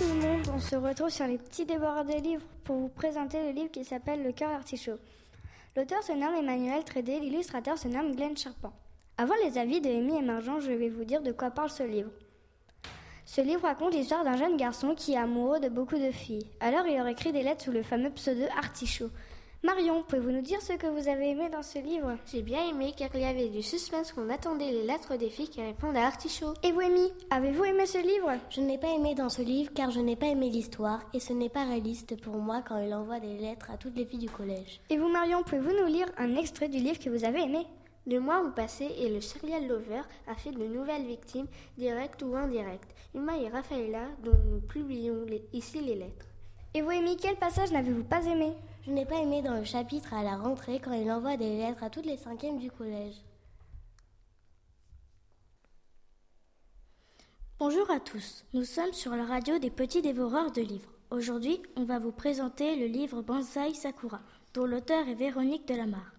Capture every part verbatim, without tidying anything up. tout le monde, on se retrouve sur les petits débords de livres pour vous présenter le livre qui s'appelle Le cœur d'artichaut. L'auteur se nomme Emmanuel Trédez, l'illustrateur se nomme Glenn Charpent. Avant les avis de Amy et Marjan, je vais vous dire de quoi parle ce livre. Ce livre raconte l'histoire d'un jeune garçon qui est amoureux de beaucoup de filles. Alors il leur écrit des lettres sous le fameux pseudo Artichaut. Marion, pouvez-vous nous dire ce que vous avez aimé dans ce livre ? J'ai bien aimé car il y avait du suspense qu'on attendait les lettres des filles qui répondent à Artichaut. Et vous, Amy, avez-vous aimé ce livre ? Je n'ai pas aimé dans ce livre car je n'ai pas aimé l'histoire et ce n'est pas réaliste pour moi quand il envoie des lettres à toutes les filles du collège. Et vous, Marion, pouvez-vous nous lire un extrait du livre que vous avez aimé ? Deux mois ont passé et le serial Lover a fait de nouvelles victimes, directes ou indirectes. Uma et Raphaëla, dont nous publions les, ici les lettres. Et vous, Amy, quel passage n'avez-vous pas aimé ? Je n'ai pas aimé dans le chapitre à la rentrée quand il envoie des lettres à toutes les cinquièmes du collège. Bonjour à tous, nous sommes sur la radio des petits dévoreurs de livres. Aujourd'hui, on va vous présenter le livre Banzai Sakura, dont l'auteur est Véronique Delamarre.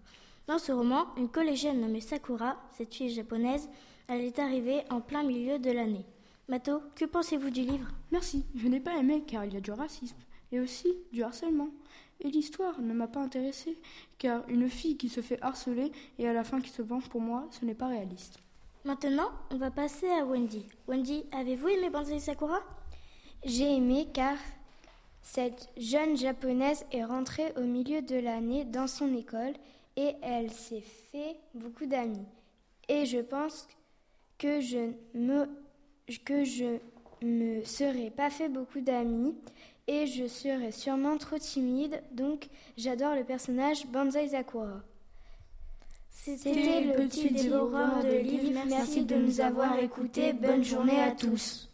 Dans ce roman, une collégienne nommée Sakura, cette fille japonaise, elle est arrivée en plein milieu de l'année. Mato, que pensez-vous du livre ? Merci, je n'ai pas aimé car il y a du racisme. Et aussi du harcèlement. Et l'histoire ne m'a pas intéressée, car une fille qui se fait harceler et à la fin qui se venge, pour moi, ce n'est pas réaliste. Maintenant, on va passer à Wendy. Wendy, avez-vous aimé Banzai Sakura ? J'ai aimé car cette jeune japonaise est rentrée au milieu de l'année dans son école et elle s'est fait beaucoup d'amis. Et je pense que je me, que je me serais pas fait beaucoup d'amis. Et je serais sûrement trop timide, donc j'adore le personnage Banzai Sakura. C'était, C'était le petit dévoreur de livres. Merci de nous avoir écoutés. Bonne journée à tous.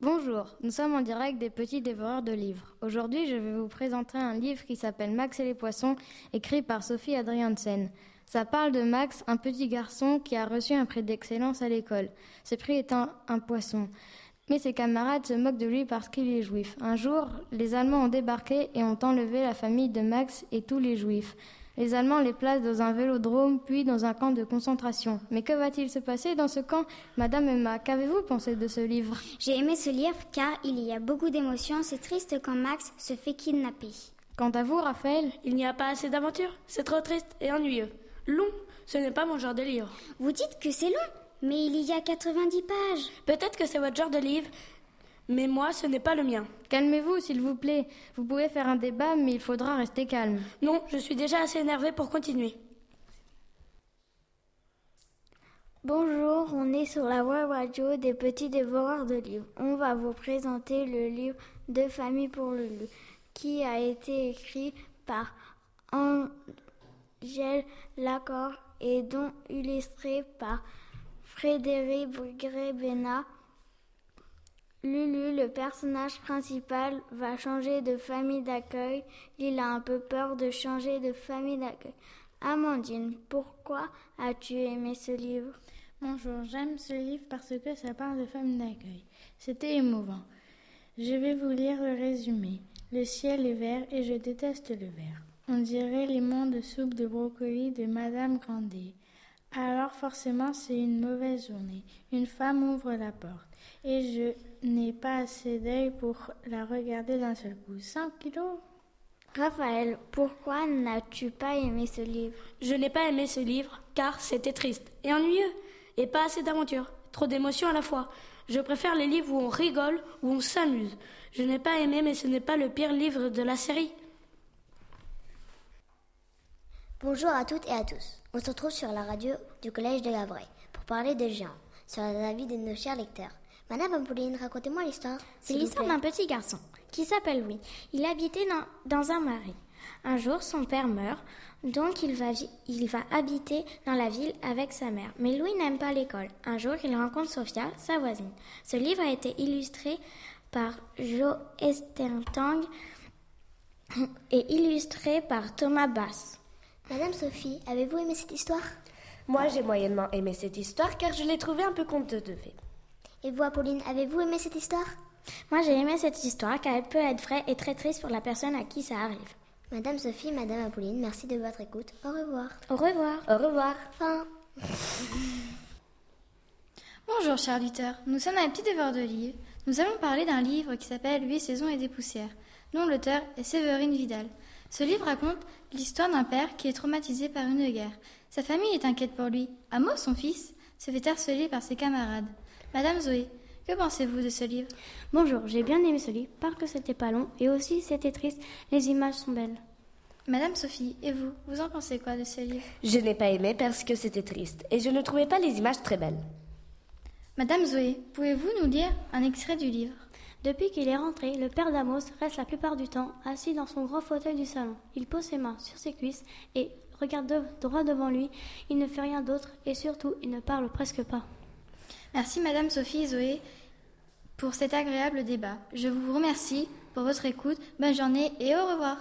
Bonjour, nous sommes en direct des petits dévoreurs de livres. Aujourd'hui, je vais vous présenter un livre qui s'appelle Max et les poissons, écrit par Sophie Adriansen. Ça parle de Max, un petit garçon qui a reçu un prix d'excellence à l'école. Ce prix est un, un poisson. Mais ses camarades se moquent de lui parce qu'il est juif. Un jour, les Allemands ont débarqué et ont enlevé la famille de Max et tous les juifs. Les Allemands les placent dans un vélodrome, puis dans un camp de concentration. Mais que va-t-il se passer dans ce camp ? Madame Emma, qu'avez-vous pensé de ce livre ? J'ai aimé ce livre car il y a beaucoup d'émotions. C'est triste quand Max se fait kidnapper. Quant à vous, Raphaël ? Il n'y a pas assez d'aventures. C'est trop triste et ennuyeux. Long, ce n'est pas mon genre de livre. Vous dites que c'est long ? Mais il y a quatre-vingt-dix pages. Peut-être que c'est votre genre de livre, mais moi, ce n'est pas le mien. Calmez-vous, s'il vous plaît. Vous pouvez faire un débat, mais il faudra rester calme. Non, je suis déjà assez énervée pour continuer. Bonjour, on est sur la web radio des petits dévoreurs de livres. On va vous présenter le livre De famille pour Lulu, qui a été écrit par Angèle Lacor et dont illustré par Frédéric Brigret. Lulu, le personnage principal, va changer de famille d'accueil. Il a un peu peur de changer de famille d'accueil. Amandine, pourquoi as-tu aimé ce livre ? Bonjour, j'aime ce livre parce que ça parle de famille d'accueil. C'était émouvant. Je vais vous lire le résumé. Le ciel est vert et je déteste le vert. On dirait l'aimant de soupe de brocoli de Madame Grandet. Alors forcément, c'est une mauvaise journée. Une femme ouvre la porte et je n'ai pas assez d'œil pour la regarder d'un seul coup. cinq kilos. Raphaël, pourquoi n'as-tu pas aimé ce livre ? Je n'ai pas aimé ce livre car c'était triste et ennuyeux et pas assez d'aventures. Trop d'émotions à la fois. Je préfère les livres où on rigole, où on s'amuse. Je n'ai pas aimé, mais ce n'est pas le pire livre de la série. Bonjour à toutes et à tous. On se retrouve sur la radio du collège de Gavray pour parler de géants, sur les avis de nos chers lecteurs. Madame Apolline, racontez-moi l'histoire. C'est l'histoire d'un petit garçon qui s'appelle Louis. Il habitait dans, dans un marais. Un jour, son père meurt, donc il va, il va habiter dans la ville avec sa mère. Mais Louis n'aime pas l'école. Un jour, il rencontre Sophia, sa voisine. Ce livre a été illustré par Jo Esther Tang et illustré par Thomas Bass. Madame Sophie, avez-vous aimé cette histoire ? Moi, j'ai moyennement aimé cette histoire car je l'ai trouvée un peu conte de fées. Et vous, Apolline, avez-vous aimé cette histoire ? Moi, j'ai aimé cette histoire car elle peut être vraie et très triste pour la personne à qui ça arrive. Madame Sophie, Madame Apolline, merci de votre écoute. Au revoir. Au revoir. Au revoir. Fin. Bonjour, chers auditeurs. Nous sommes à la petite dévoreur de livres. Nous allons parler d'un livre qui s'appelle « Huit saisons et des poussières », dont l'auteur est Séverine Vidal. Ce livre raconte l'histoire d'un père qui est traumatisé par une guerre. Sa famille est inquiète pour lui. Amo, son fils, se fait harceler par ses camarades. Madame Zoé, que pensez-vous de ce livre ? Bonjour, j'ai bien aimé ce livre, parce que c'était pas long, et aussi c'était triste, les images sont belles. Madame Sophie, et vous, vous en pensez quoi de ce livre ? Je n'ai pas aimé parce que c'était triste, et je ne trouvais pas les images très belles. Madame Zoé, pouvez-vous nous lire un extrait du livre ? Depuis qu'il est rentré, le père d'Amos reste la plupart du temps assis dans son grand fauteuil du salon. Il pose ses mains sur ses cuisses et regarde de, droit devant lui. Il ne fait rien d'autre et surtout, il ne parle presque pas. Merci Madame Sophie et Zoé pour cet agréable débat. Je vous remercie pour votre écoute. Bonne journée et au revoir.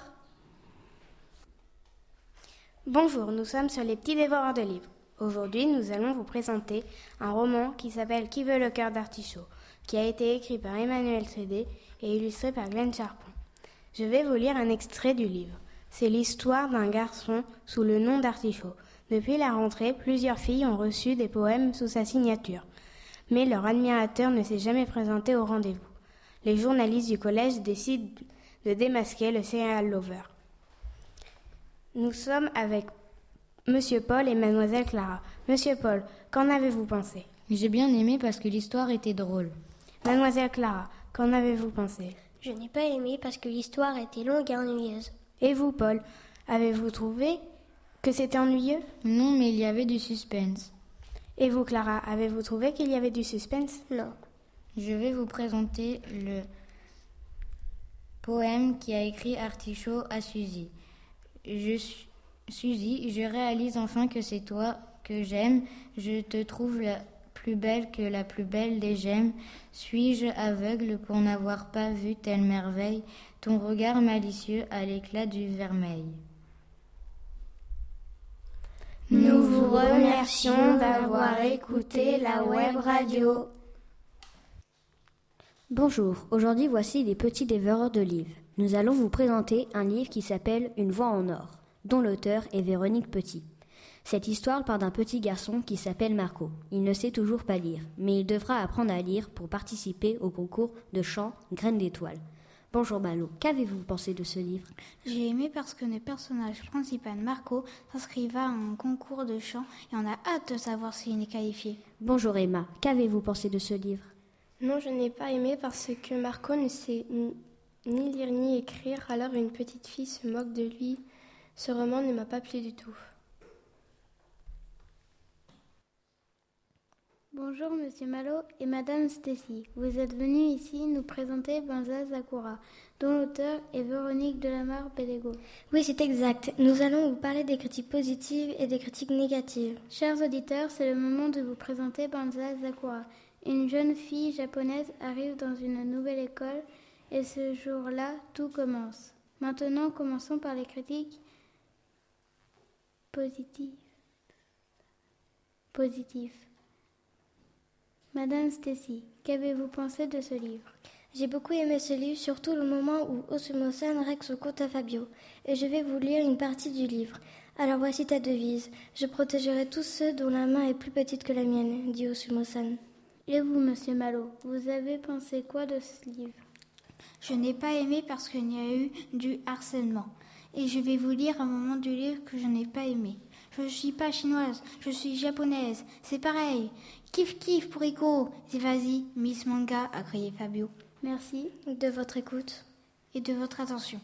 Bonjour, nous sommes sur les petits dévoreurs de livres. Aujourd'hui, nous allons vous présenter un roman qui s'appelle « Qui veut le cœur d'artichaut ?» qui a été écrit par Emmanuel Cédé et illustré par Glenn Charpent. Je vais vous lire un extrait du livre. C'est l'histoire d'un garçon sous le nom d'Artichaut. Depuis la rentrée, plusieurs filles ont reçu des poèmes sous sa signature. Mais leur admirateur ne s'est jamais présenté au rendez-vous. Les journalistes du collège décident de démasquer le serial lover. Nous sommes avec Monsieur Paul et Mademoiselle Clara. Monsieur Paul, qu'en avez-vous pensé ? J'ai bien aimé parce que l'histoire était drôle. Mademoiselle Clara, qu'en avez-vous pensé ? Je n'ai pas aimé parce que l'histoire était longue et ennuyeuse. Et vous, Paul, avez-vous trouvé que c'était ennuyeux ? Non, mais il y avait du suspense. Et vous, Clara, avez-vous trouvé qu'il y avait du suspense ? Non. Je vais vous présenter le poème qui a écrit Artichaut à Suzy. Je suis... Suzy, je réalise enfin que c'est toi que j'aime. Je te trouve la plus belle que la plus belle des gemmes. Suis-je aveugle pour n'avoir pas vu telle merveille ? Ton regard malicieux à l'éclat du vermeil. Nous vous remercions d'avoir écouté la web radio. Bonjour, aujourd'hui voici les petits dévoreurs de livres. Nous allons vous présenter un livre qui s'appelle « Une voix en or », dont l'auteur est Véronique Petit. Cette histoire part d'un petit garçon qui s'appelle Marco. Il ne sait toujours pas lire, mais il devra apprendre à lire pour participer au concours de chant Graines d'étoiles. Bonjour Malo, qu'avez-vous pensé de ce livre ? J'ai aimé parce que le personnage principal, Marco, s'inscriva à un concours de chant et on a hâte de savoir s'il est qualifié. Bonjour Emma, qu'avez-vous pensé de ce livre ? Non, je n'ai pas aimé parce que Marco ne sait ni lire ni écrire, alors une petite fille se moque de lui. Ce roman ne m'a pas plu du tout. Bonjour Monsieur Malo et Madame Stacy. Vous êtes venus ici nous présenter Banza Zakura, dont l'auteur est Véronique Delamarre-Bellégo. Oui, c'est exact. Nous allons vous parler des critiques positives et des critiques négatives. Chers auditeurs, c'est le moment de vous présenter Banza Zakura. Une jeune fille japonaise arrive dans une nouvelle école et ce jour-là, tout commence. Maintenant, commençons par les critiques Positif. Positif. Madame Stacy, qu'avez-vous pensé de ce livre ? J'ai beaucoup aimé ce livre, surtout le moment où Osumo-san règle son compte à Fabio. Et je vais vous lire une partie du livre. Alors voici ta devise. Je protégerai tous ceux dont la main est plus petite que la mienne, dit Osumo-san. Et vous, Monsieur Malo, vous avez pensé quoi de ce livre ? Je n'ai pas aimé parce qu'il y a eu du harcèlement. Et je vais vous lire un moment du livre que je n'ai pas aimé. Je ne suis pas chinoise, je suis japonaise, c'est pareil. Kiff kiff pour Iko, c'est vas-y, Miss Manga, a crié Fabio. Merci de votre écoute et de votre attention.